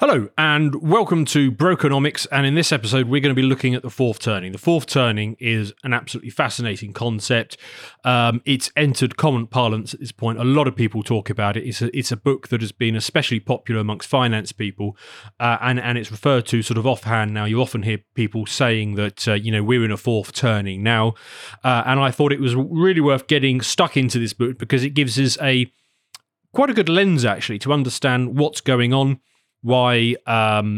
Hello and welcome to Brokenomics, and in this episode we're going to be looking at the Fourth Turning. The Fourth Turning is an absolutely fascinating concept. It's entered common parlance at this point. A lot of people talk about it. It's a book that has been especially popular amongst finance people, and it's referred to sort of offhand now. You often hear people saying that, we're in a Fourth Turning now, and I thought it was really worth getting stuck into this book because it gives us quite a good lens actually to understand what's going on, why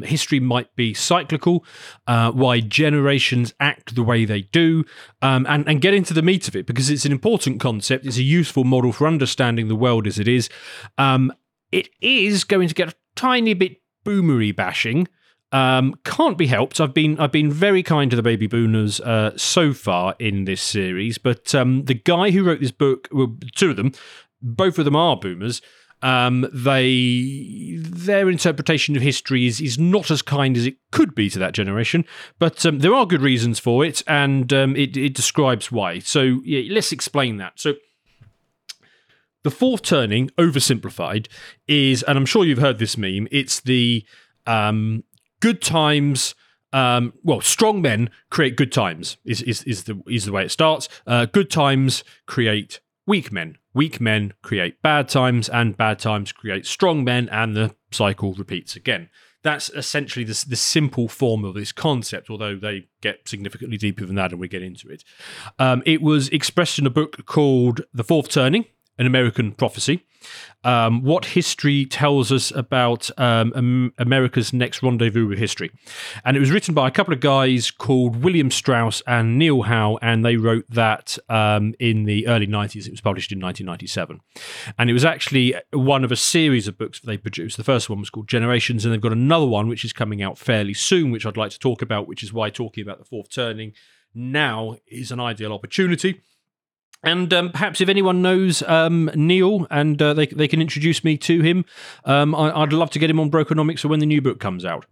history might be cyclical, why generations act the way they do, and get into the meat of it, because it's an important concept. It's a useful model for understanding the world as it is. It is going to get a tiny bit boomery bashing. Can't be helped. I've been very kind to the baby boomers so far in this series, but the guy who wrote this book, well, two of them, both of them are boomers. Their interpretation of history is not as kind as it could be to that generation, but there are good reasons for it, and it describes why. So yeah, let's explain that. So the Fourth Turning, oversimplified, is, and I'm sure you've heard this meme, it's the good times. Strong men create good times is the way it starts. Good times create weak men. Weak men create bad times, and bad times create strong men, and the cycle repeats again. That's essentially the simple form of this concept, although they get significantly deeper than that, and we get into it. It was expressed in a book called The Fourth Turning, An American Prophecy, What History Tells Us About America's Next Rendezvous with History. And it was written by a couple of guys called William Strauss and Neil Howe, and they wrote that in the early 90s. It was published in 1997. And it was actually one of a series of books that they produced. The first one was called Generations, and they've got another one which is coming out fairly soon, which I'd like to talk about, which is why talking about the Fourth Turning now is an ideal opportunity. And perhaps if anyone knows Neil, and they can introduce me to him, I'd love to get him on Brokenomics for when the new book comes out.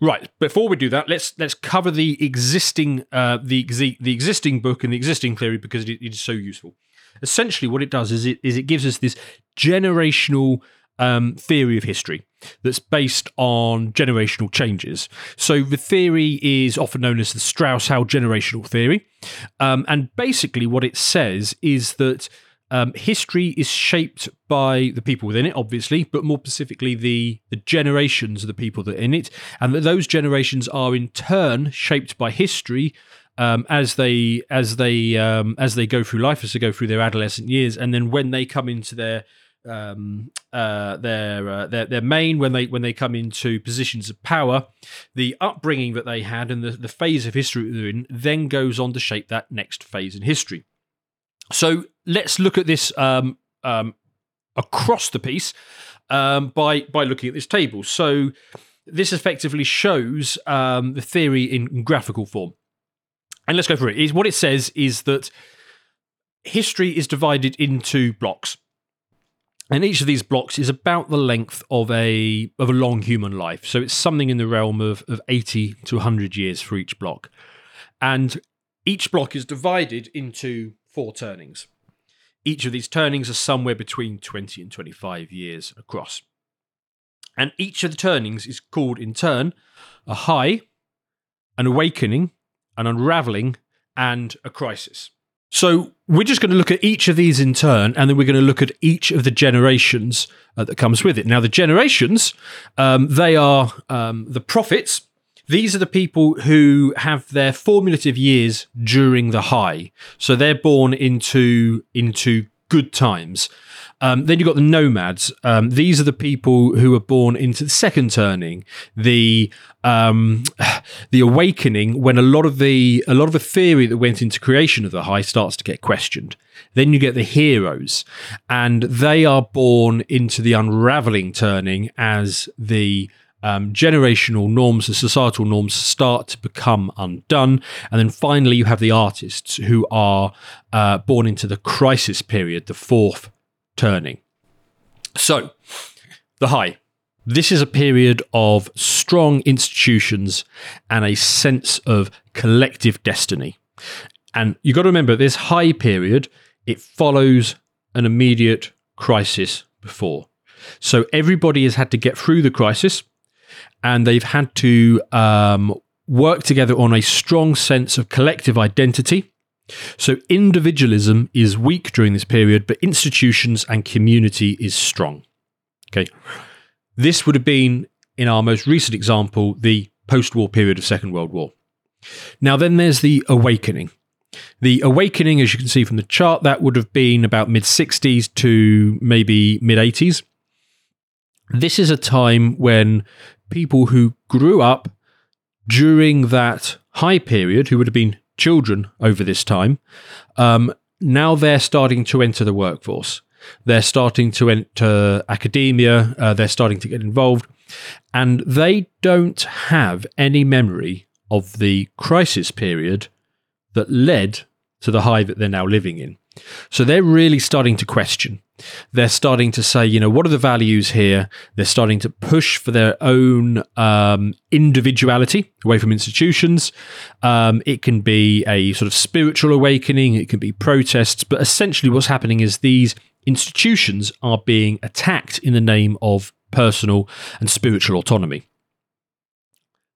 Right, before we do that, let's cover the existing existing book and the existing theory, because it is so useful. Essentially, what it does is it gives us this generational theory of history that's based on generational changes. So the theory is often known as the Strauss-Howe generational theory. And basically what it says is that history is shaped by the people within it, obviously, but more specifically the generations of the people that are in it, and that those generations are in turn shaped by history as they go through life, as they go through their adolescent years, and then when they come into their main, when they come into positions of power, the upbringing that they had and the phase of history that they're in then goes on to shape that next phase in history. So let's look at this across the piece by looking at this table. So this effectively shows the theory in graphical form, and let's go through it. What it says is that history is divided into blocks. And each of these blocks is about the length of a long human life. So it's something in the realm of 80 to 100 years for each block. And each block is divided into four turnings. Each of these turnings are somewhere between 20 and 25 years across. And each of the turnings is called, in turn, a high, an awakening, an unraveling, and a crisis. So we're just going to look at each of these in turn, and then we're going to look at each of the generations that comes with it. Now, the generations, they are the prophets. These are the people who have their formative years during the high. So they're born into good times. Then you've got the nomads. These are the people who are born into the second turning, the awakening, when a lot of the theory that went into creation of the high starts to get questioned. Then you get the heroes, and they are born into the unraveling turning as the generational norms, the societal norms, start to become undone. And then finally you have the artists, who are born into the crisis period, the fourth turning. So the high, this is a period of strong institutions and a sense of collective destiny. And you've got to remember, this high period, it follows an immediate crisis before. So everybody has had to get through the crisis. and they've had to work together on a strong sense of collective identity. So individualism is weak during this period, but institutions and community is strong. Okay. This would have been, in our most recent example, the post-war period of Second World War. Now then there's the awakening. The awakening, as you can see from the chart, that would have been about mid-60s to maybe mid-80s. This is a time when people who grew up during that high period, who would have been children over this time, now they're starting to enter the workforce. They're starting to enter academia. They're starting to get involved. And they don't have any memory of the crisis period that led to the high that they're now living in. So they're really starting to question. They're starting to say, you know, what are the values here? They're starting to push for their own individuality away from institutions. It can be a sort of spiritual awakening. It can be protests. But essentially what's happening is these institutions are being attacked in the name of personal and spiritual autonomy.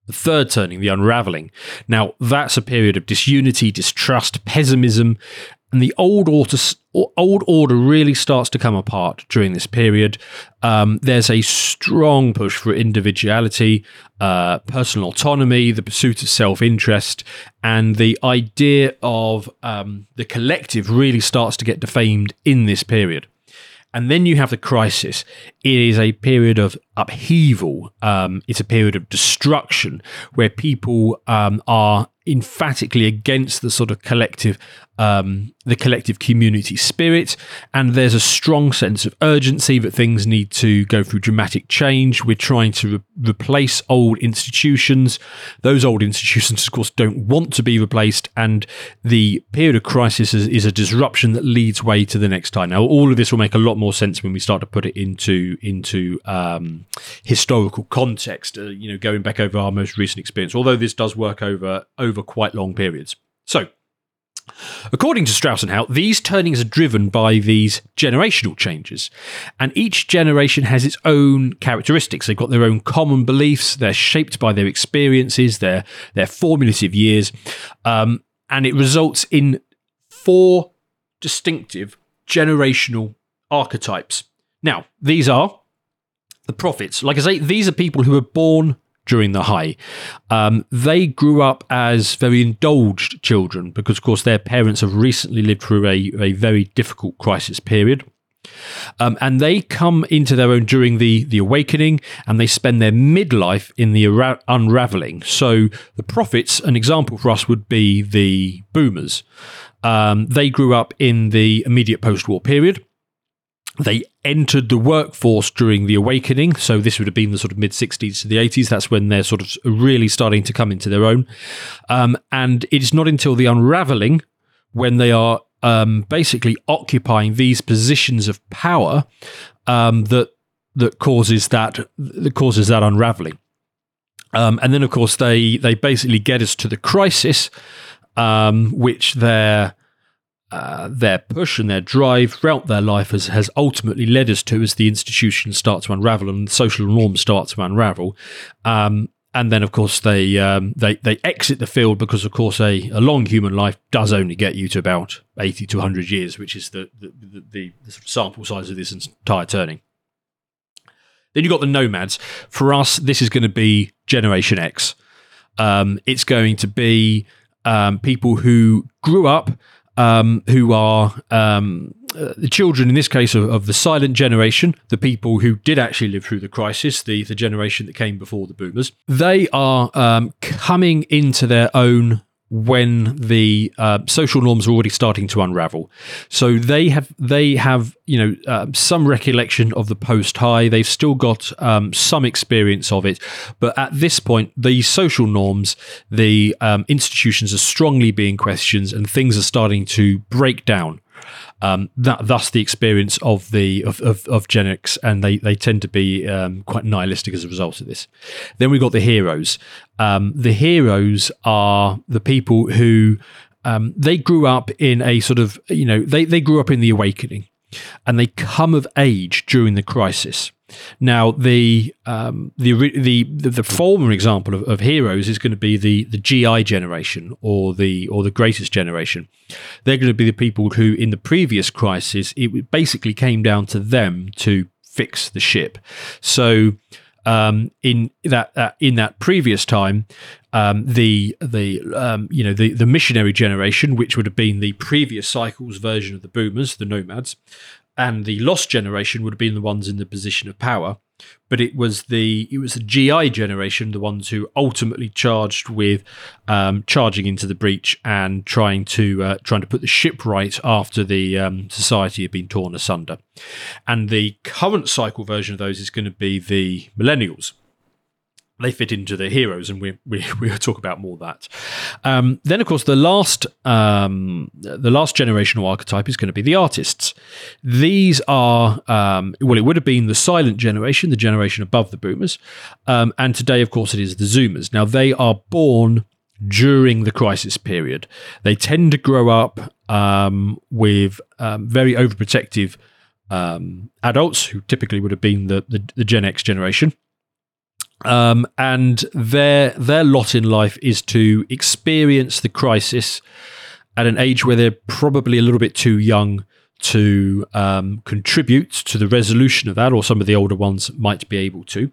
The third turning, the unravelling. Now, that's a period of disunity, distrust, pessimism, and the old order really starts to come apart during this period. There's a strong push for individuality, personal autonomy, the pursuit of self-interest, and the idea of the collective really starts to get defamed in this period. And then you have the crisis. It is a period of upheaval. It's a period of destruction where people are emphatically against the sort of collective, the collective community spirit. And there's a strong sense of urgency that things need to go through dramatic change. We're trying to replace old institutions. Those old institutions, of course, don't want to be replaced. And the period of crisis is a disruption that leads way to the next time. Now, all of this will make a lot more sense when we start to put it into historical context, you know, going back over our most recent experience, although this does work over quite long periods. So, according to Strauss and Howe, these turnings are driven by these generational changes, and each generation has its own characteristics. They've got their own common beliefs. They're shaped by their experiences, their formative years, and it results in four distinctive generational archetypes. Now, these are the prophets. Like I say, these are people who were born during the high. They grew up as very indulged children because, of course, their parents have recently lived through a very difficult crisis period. And they come into their own during the awakening, and they spend their midlife in the unraveling. So the prophets, an example for us would be the boomers. They grew up in the immediate post-war period. They entered the workforce during the awakening, so this would have been the sort of mid-60s to the 80s. That's when they're sort of really starting to come into their own. And it's not until the unraveling when they are basically occupying these positions of power that causes that unraveling. And then, of course, they basically get us to the crisis, which their push and their drive throughout their life has ultimately led us to as the institutions start to unravel and social norms start to unravel. And then, of course, they exit the field because, of course, a long human life does only get you to about 80 to 100 years, which is the sort of sample size of this entire turning. Then you've got the nomads. For us, this is going to be Generation X. It's going to be people who grew up, who are the children, in this case, of the silent generation, the people who did actually live through the crisis, the generation that came before the boomers. They are coming into their own when the social norms are already starting to unravel. So they have you know, some recollection of the post-high. They've still got some experience of it, but at this point, the social norms, the institutions are strongly being questioned, and things are starting to break down. Thus, the experience of Gen X, and they tend to be quite nihilistic as a result of this. Then we've got the heroes. The heroes are the people who they grew up in a sort of, you know, they grew up in the awakening, and they come of age during the crisis. Now, the former example of heroes is going to be the GI generation or the greatest generation. They're going to be the people who, in the previous crisis, it basically came down to them to fix the ship. So in that previous time, the missionary generation, which would have been the previous cycle's version of the boomers, the nomads, and the lost generation would have been the ones in the position of power. But it was the GI generation, the ones who ultimately charged with charging into the breach and trying to put the ship right after the society had been torn asunder. And the current cycle version of those is going to be the millennials. They fit into the heroes, and we'll talk about more of that. Then, of course, the last generational archetype is going to be the artists. These are it would have been the silent generation, the generation above the boomers, and today, of course, it is the zoomers. Now, they are born during the crisis period. They tend to grow up with very overprotective adults, who typically would have been the Gen X generation. And their lot in life is to experience the crisis at an age where they're probably a little bit too young to contribute to the resolution of that, or some of the older ones might be able to.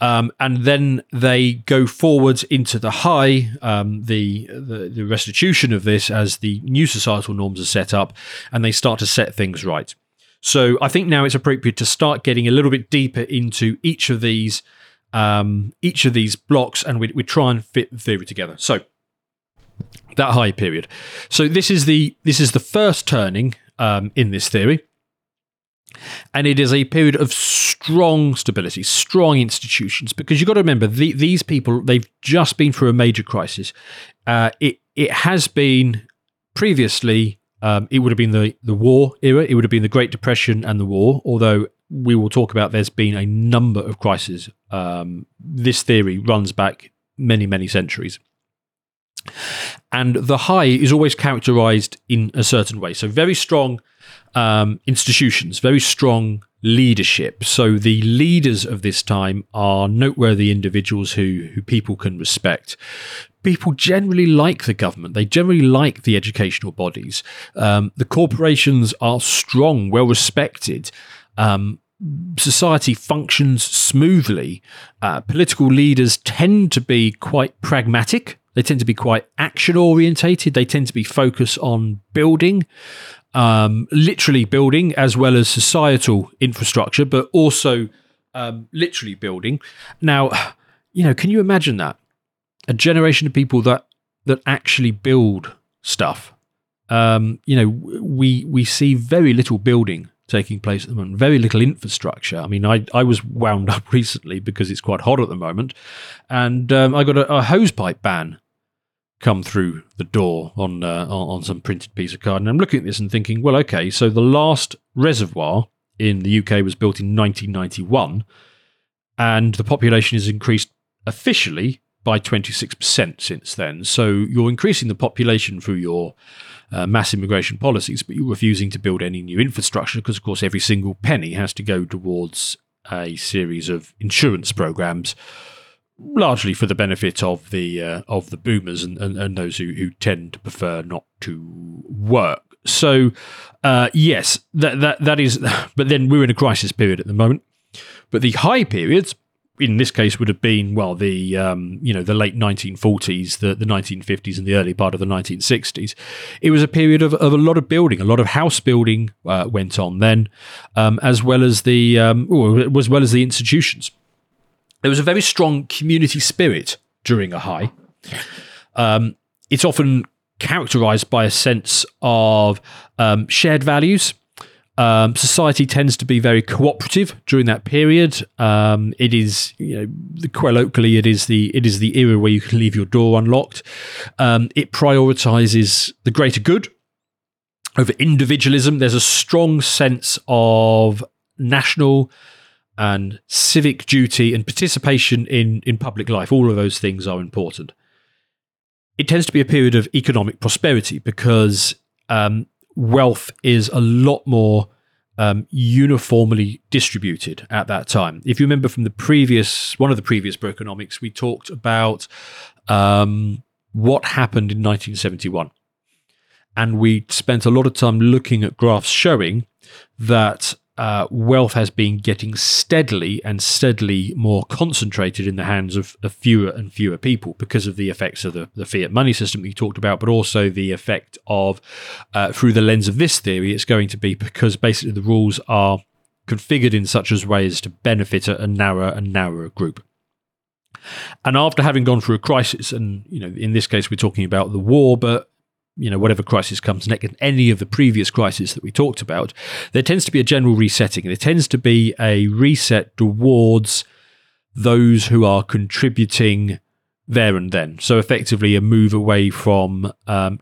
And then they go forwards into the high, the restitution of this as the new societal norms are set up, and they start to set things right. So I think now it's appropriate to start getting a little bit deeper into each of these blocks, and we try and fit the theory together. So that high period. So this is the first turning in this theory, and it is a period of strong stability, strong institutions, because you've got to remember these people, they've just been through a major crisis. It has been previously. It would have been the war era. It would have been the Great Depression and the war, although we will talk about there's been a number of crises. This theory runs back many, many centuries. And the high is always characterized in a certain way. So very strong institutions, very strong leadership. So the leaders of this time are noteworthy individuals who people can respect. People generally like the government. They generally like the educational bodies. The corporations are strong, well respected. Society functions smoothly. Political leaders tend to be quite pragmatic. They tend to be quite action orientated. They tend to be focused on building, literally building, as well as societal infrastructure, but also literally building. Now, can you imagine that? A generation of people that actually build stuff. We see very little building taking place at the moment, very little infrastructure. I mean, I was wound up recently because it's quite hot at the moment, and I got a hose pipe ban come through the door on some printed piece of card, and I'm looking at this and thinking, well, okay, so the last reservoir in the UK was built in 1991, and the population has increased officially by 26% since then. So you're increasing the population through your mass immigration policies, but you're refusing to build any new infrastructure because, of course, every single penny has to go towards a series of insurance programs, largely for the benefit of the boomers and those who tend to prefer not to work. So yes, that is. But then we're in a crisis period at the moment. But the high periods, in this case, would have been, well, the the late 1940s, the 1950s, and the early part of the 1960s. It was a period of a lot of building, a lot of house building went on then, as well as the institutions. There was a very strong community spirit during a high. It's often characterised by a sense of shared values. Society tends to be very cooperative during that period. It is, colloquially, it is the era where you can leave your door unlocked. It prioritises the greater good over individualism. There's a strong sense of national and civic duty and participation in public life. All of those things are important. It tends to be a period of economic prosperity because wealth is a lot more uniformly distributed at that time. If you remember from one of the previous Brokenomics, we talked about what happened in 1971. And we spent a lot of time looking at graphs showing that wealth has been getting steadily more concentrated in the hands of fewer and fewer people because of the effects of the fiat money system that you talked about, but also the effect of, through the lens of this theory, it's going to be because basically the rules are configured in such a way as to benefit a narrower and narrower group. And after having gone through a crisis, and you know, in this case we're talking about the war, but you know, whatever crisis comes next, any of the previous crises that we talked about, there tends to be a general resetting. There tends to be a reset towards those who are contributing there and then. So effectively a move away from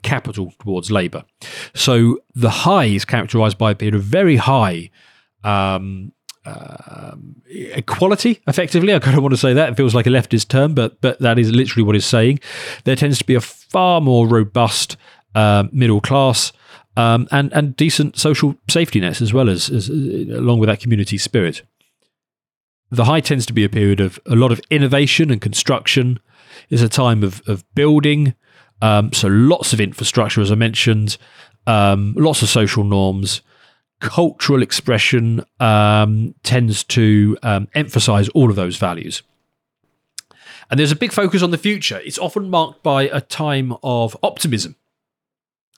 capital towards labour. So the high is characterised by being a very high equality, effectively. I kind of want to say that. It feels like a leftist term, but that is literally what it's saying. There tends to be a far more robust middle class and decent social safety nets as well as along with that community spirit. The high tends to be a period of a lot of innovation and construction. It's a time of building, so lots of infrastructure, as I mentioned, lots of social norms. Cultural expression tends to emphasize all of those values. And there's a big focus on the future. It's often marked by a time of optimism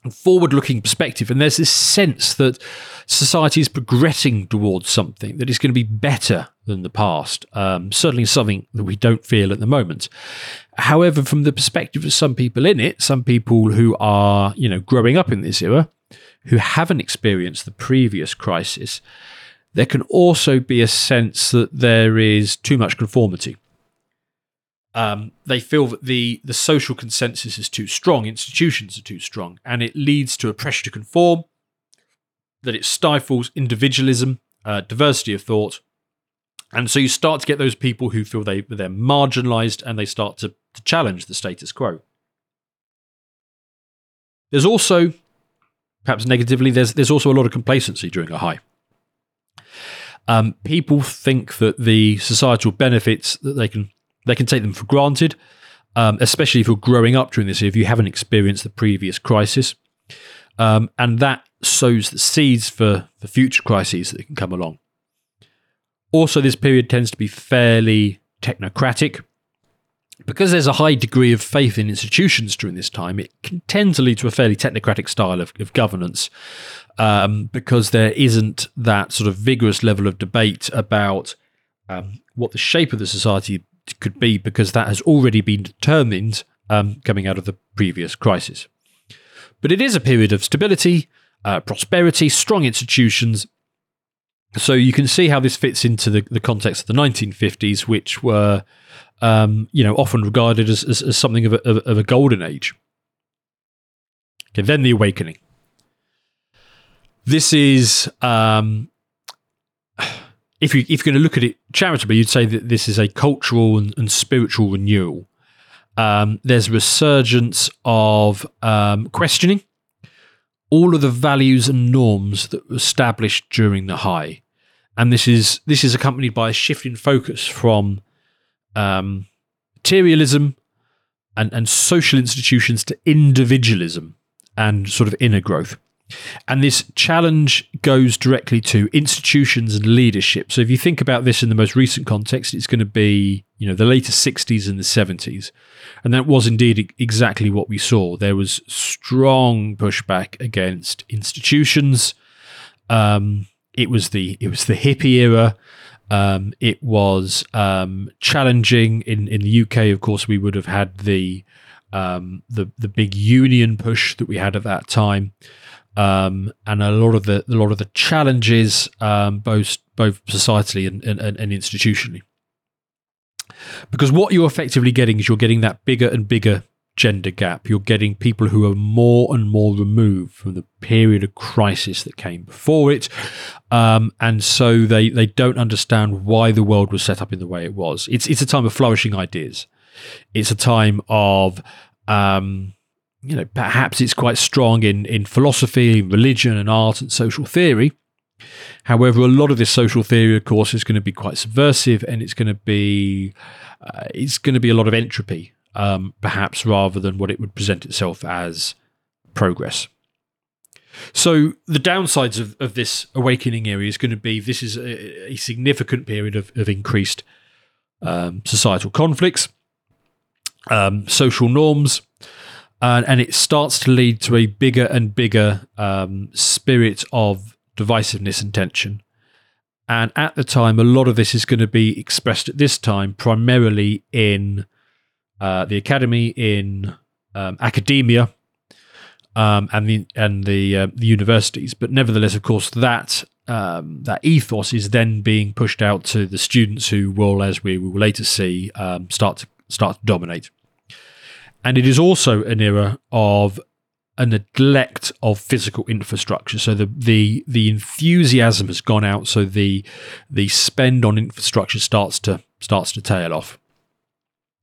and forward-looking perspective. And there's this sense that society is progressing towards something that is going to be better than the past, certainly something that we don't feel at the moment. However, from the perspective of some people in it, some people who are, you know, growing up in this era, who haven't experienced the previous crisis, there can also be a sense that there is too much conformity. They feel that the social consensus is too strong, institutions are too strong, and it leads to a pressure to conform, that it stifles individualism, diversity of thought. And so you start to get those people who feel they're marginalised, and they start to challenge the status quo. There's also, perhaps negatively, there's also a lot of complacency during a high. People think that the societal benefits, that they can take them for granted, especially if you're growing up during this year, if you haven't experienced the previous crisis. And that sows the seeds for future crises that can come along. Also, this period tends to be fairly technocratic. Because there's a high degree of faith in institutions during this time, it can tend to lead to a fairly technocratic style of governance, because there isn't that sort of vigorous level of debate about what the shape of the society could be, because that has already been determined coming out of the previous crisis. But it is a period of stability, prosperity, strong institutions. So you can see how this fits into the context of the 1950s, which were often regarded as something of a golden age. Okay, then the awakening. This is, if you're going to look at it charitably, you'd say that this is a cultural and spiritual renewal. There's a resurgence of questioning all of the values and norms that were established during the high, and this is accompanied by a shift in focus from materialism and social institutions to individualism and sort of inner growth. And this challenge goes directly to institutions and leadership. So if you think about this in the most recent context, it's going to be, you know, the later 60s and the 70s. And that was indeed exactly what we saw. There was strong pushback against institutions. It was the hippie era. It was challenging in the UK. Of course, we would have had the big union push that we had at that time, and a lot of the challenges, both societally and institutionally. Because what you're effectively getting is you're getting that bigger and bigger gender gap. You're getting people who are more and more removed from the period of crisis that came before it, and so they don't understand why the world was set up in the way it was. It's a time of flourishing ideas. It's a time of perhaps it's quite strong in philosophy, religion and art and social theory, However, a lot of this social theory, of course, is going to be quite subversive, and it's going to be a lot of entropy, perhaps, rather than what it would present itself as progress. So the downsides of this awakening era is going to be this is a significant period of increased societal conflicts, social norms, and it starts to lead to a bigger and bigger spirit of divisiveness and tension. And at the time, a lot of this is going to be expressed at this time primarily in the academy, in academia, and the universities. But nevertheless, of course, that ethos is then being pushed out to the students, who will, as we will later see, start to dominate. And it is also an era of a neglect of physical infrastructure. So the enthusiasm has gone out. So the spend on infrastructure starts to tail off.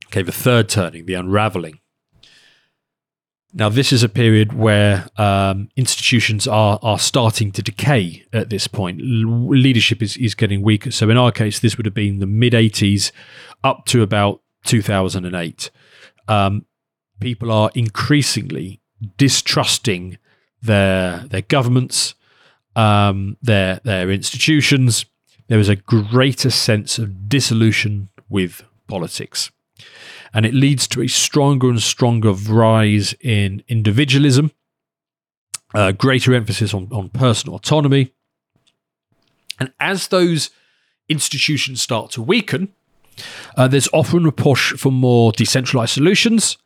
Okay, the third turning, the unraveling. Now, this is a period where institutions are starting to decay at this point. Leadership is getting weaker. So in our case, this would have been the mid-'80s up to about 2008. People are increasingly distrusting their governments, their institutions. There is a greater sense of dissolution with politics. And it leads to a stronger and stronger rise in individualism, greater emphasis on personal autonomy. And as those institutions start to weaken, there's often a push for more decentralized solutions,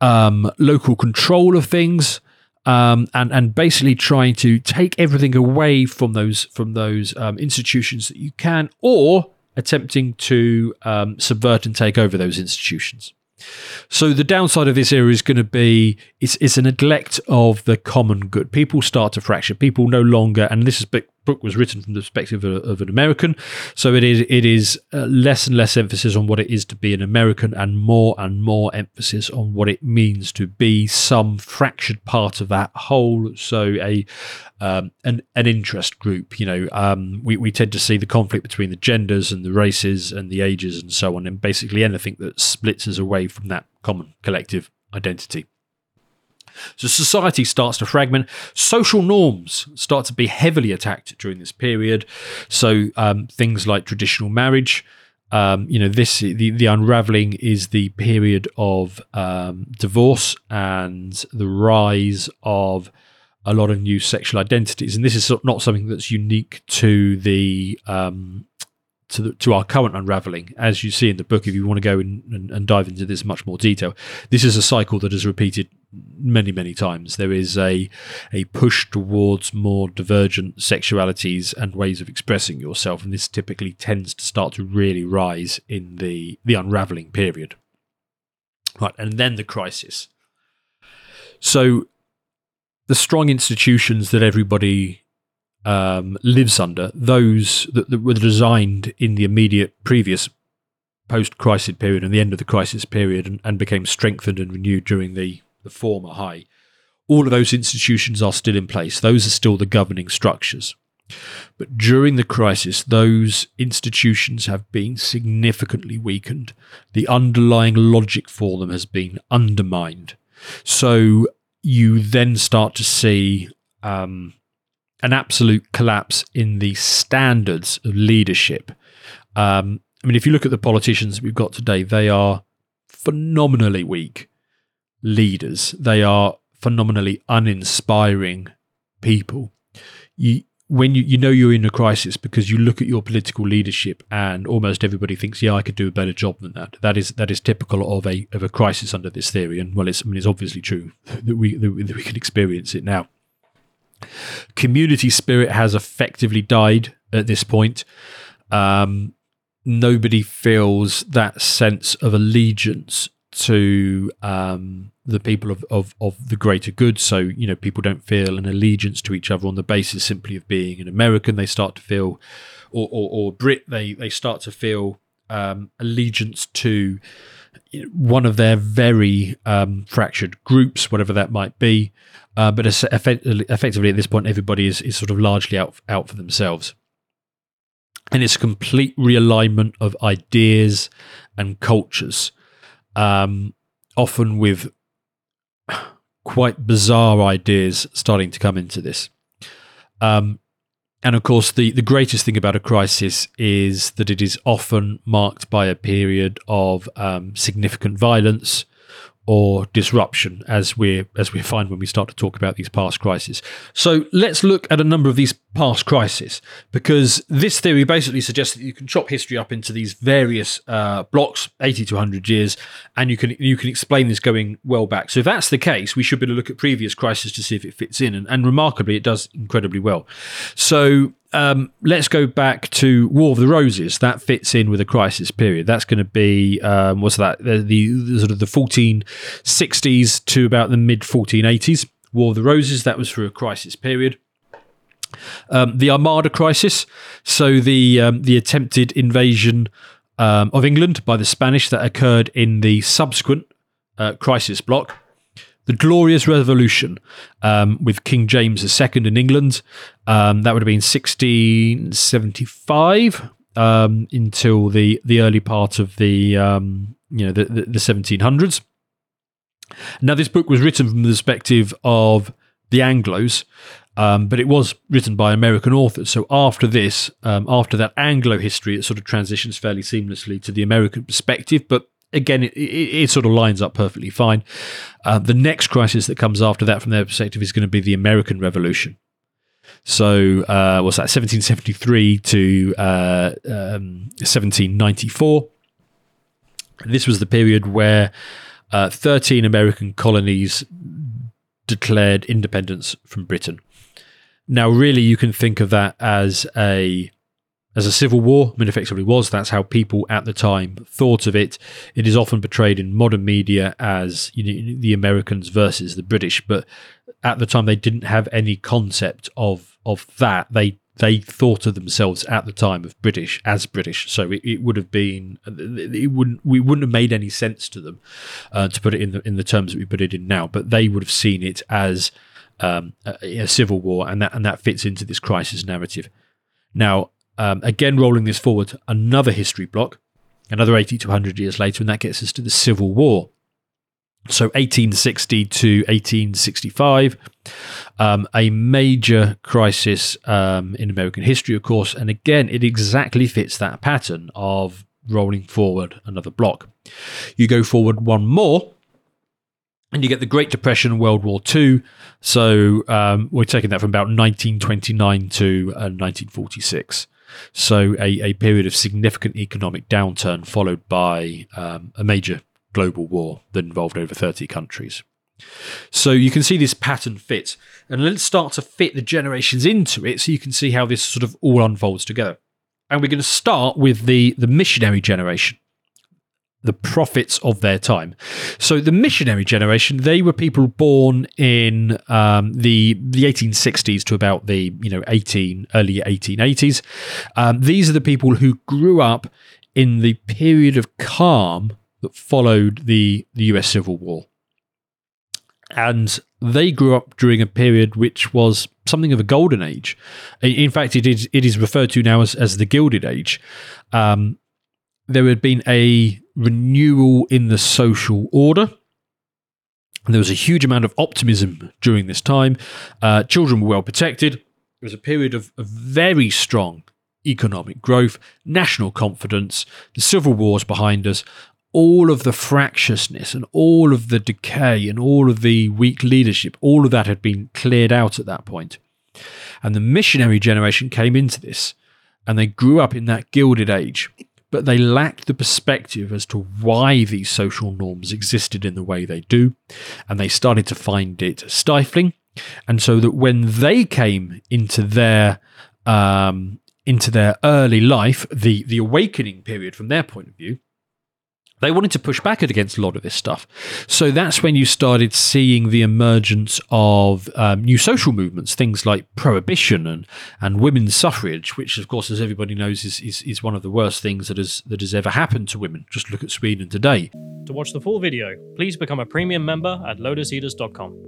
local control of things, and basically trying to take everything away from those institutions that you can, or attempting to subvert and take over those institutions. So the downside of this era is going to be it's a neglect of the common good. People start to fracture. People no longer, and this book was written from the perspective of an American, so it is less and less emphasis on what it is to be an American, and more emphasis on what it means to be some fractured part of that whole. So an interest group. You know, we tend to see the conflict between the genders and the races and the ages and so on, and basically anything that splits us away from that common collective identity. So society starts to fragment. Social norms start to be heavily attacked during this period. So things like traditional marriage. The unraveling is the period of divorce and the rise of a lot of new sexual identities, and this is not something that's unique to the to our current unraveling. As you see in the book, if you want to go in and dive into this in much more detail, this is a cycle that is repeated many, many times. There is a push towards more divergent sexualities and ways of expressing yourself, and this typically tends to start to really rise in the unraveling period. Right, and then the crisis. So the strong institutions that everybody lives under, those that were designed in the immediate previous post-crisis period and the end of the crisis period, and became strengthened and renewed during the former high, all of those institutions are still in place. Those are still the governing structures. But during the crisis, those institutions have been significantly weakened. The underlying logic for them has been undermined. So you then start to see an absolute collapse in the standards of leadership. If you look at the politicians that we've got today, they are phenomenally weak leaders. They are phenomenally uninspiring people. When you're in a crisis, because you look at your political leadership and almost everybody thinks, yeah, I could do a better job than that. That is typical of a crisis under this theory. And well, it's obviously true that we can experience it now. Community spirit has effectively died at this point. Nobody feels that sense of allegiance to the people of the greater good. So, you know, people don't feel an allegiance to each other on the basis simply of being an American. They start to feel, or Brit, they start to feel allegiance to one of their very fractured groups, whatever that might be. But effectively at this point, everybody is sort of largely out for themselves. And it's a complete realignment of ideas and cultures, often with quite bizarre ideas starting to come into this. And of course, the greatest thing about a crisis is that it is often marked by a period of significant violence or disruption, as we find when we start to talk about these past crises. So let's look at a number of these past crises, because this theory basically suggests that you can chop history up into these various blocks, 80 to 100 years, and you can explain this going well back. So if that's the case, we should be able to look at previous crises to see if it fits in, and remarkably, it does incredibly well. So let's go back to War of the Roses. That fits in with a crisis period. That's going to be the sort of the 1460s to about the mid 1480s. War of the Roses, that was for a crisis period. The Armada crisis, so the attempted invasion of England by the Spanish that occurred in the subsequent crisis block. The Glorious Revolution with King James II in England, that would have been 1675 until the early part of the 1700s. Now, this book was written from the perspective of the Anglos, but it was written by American authors. So after this, after that Anglo history, it sort of transitions fairly seamlessly to the American perspective, but again, it sort of lines up perfectly fine. The next crisis that comes after that, from their perspective, is going to be the American Revolution. So, 1773 to 1794. This was the period where 13 American colonies declared independence from Britain. Now, really, you can think of that as a civil war. I mean, effectively was. That's how people at the time thought of it. It is often portrayed in modern media as, you know, the Americans versus the British, but at the time they didn't have any concept of that. They thought of themselves at the time of British as British. So it wouldn't have made any sense to them to put it in the terms that we put it in now. But they would have seen it as a civil war, and that fits into this crisis narrative. Now, again, rolling this forward, another history block, another 80 to 100 years later, and that gets us to the Civil War. So 1860 to 1865, a major crisis in American history, of course, and again, it exactly fits that pattern of rolling forward another block. You go forward one more, and you get the Great Depression, World War II. So we're taking that from about 1929 to 1946. So a period of significant economic downturn followed by a major global war that involved over 30 countries. So you can see this pattern fits. And let's start to fit the generations into it so you can see how this sort of all unfolds together. And we're going to start with the missionary generation, the prophets of their time. So the missionary generation, they were people born in the 1860s to about the early 1880s. These are the people who grew up in the period of calm that followed the US Civil War. And they grew up during a period which was something of a golden age. In fact, it is referred to now as the Gilded Age. There had been a renewal in the social order. There was a huge amount of optimism during this time. Children were well protected. It was a period of very strong economic growth, national confidence, the civil wars behind us, all of the fractiousness and all of the decay and all of the weak leadership, all of that had been cleared out at that point. And the missionary generation came into this, and they grew up in that Gilded Age, but they lacked the perspective as to why these social norms existed in the way they do, and they started to find it stifling. And so that when they came into their early life, the awakening period from their point of view, they wanted to push back against a lot of this stuff. So that's when you started seeing the emergence of new social movements, things like prohibition and women's suffrage, which, of course, as everybody knows, is one of the worst things that has ever happened to women. Just look at Sweden today. To watch the full video, please become a premium member at lotuseaters.com.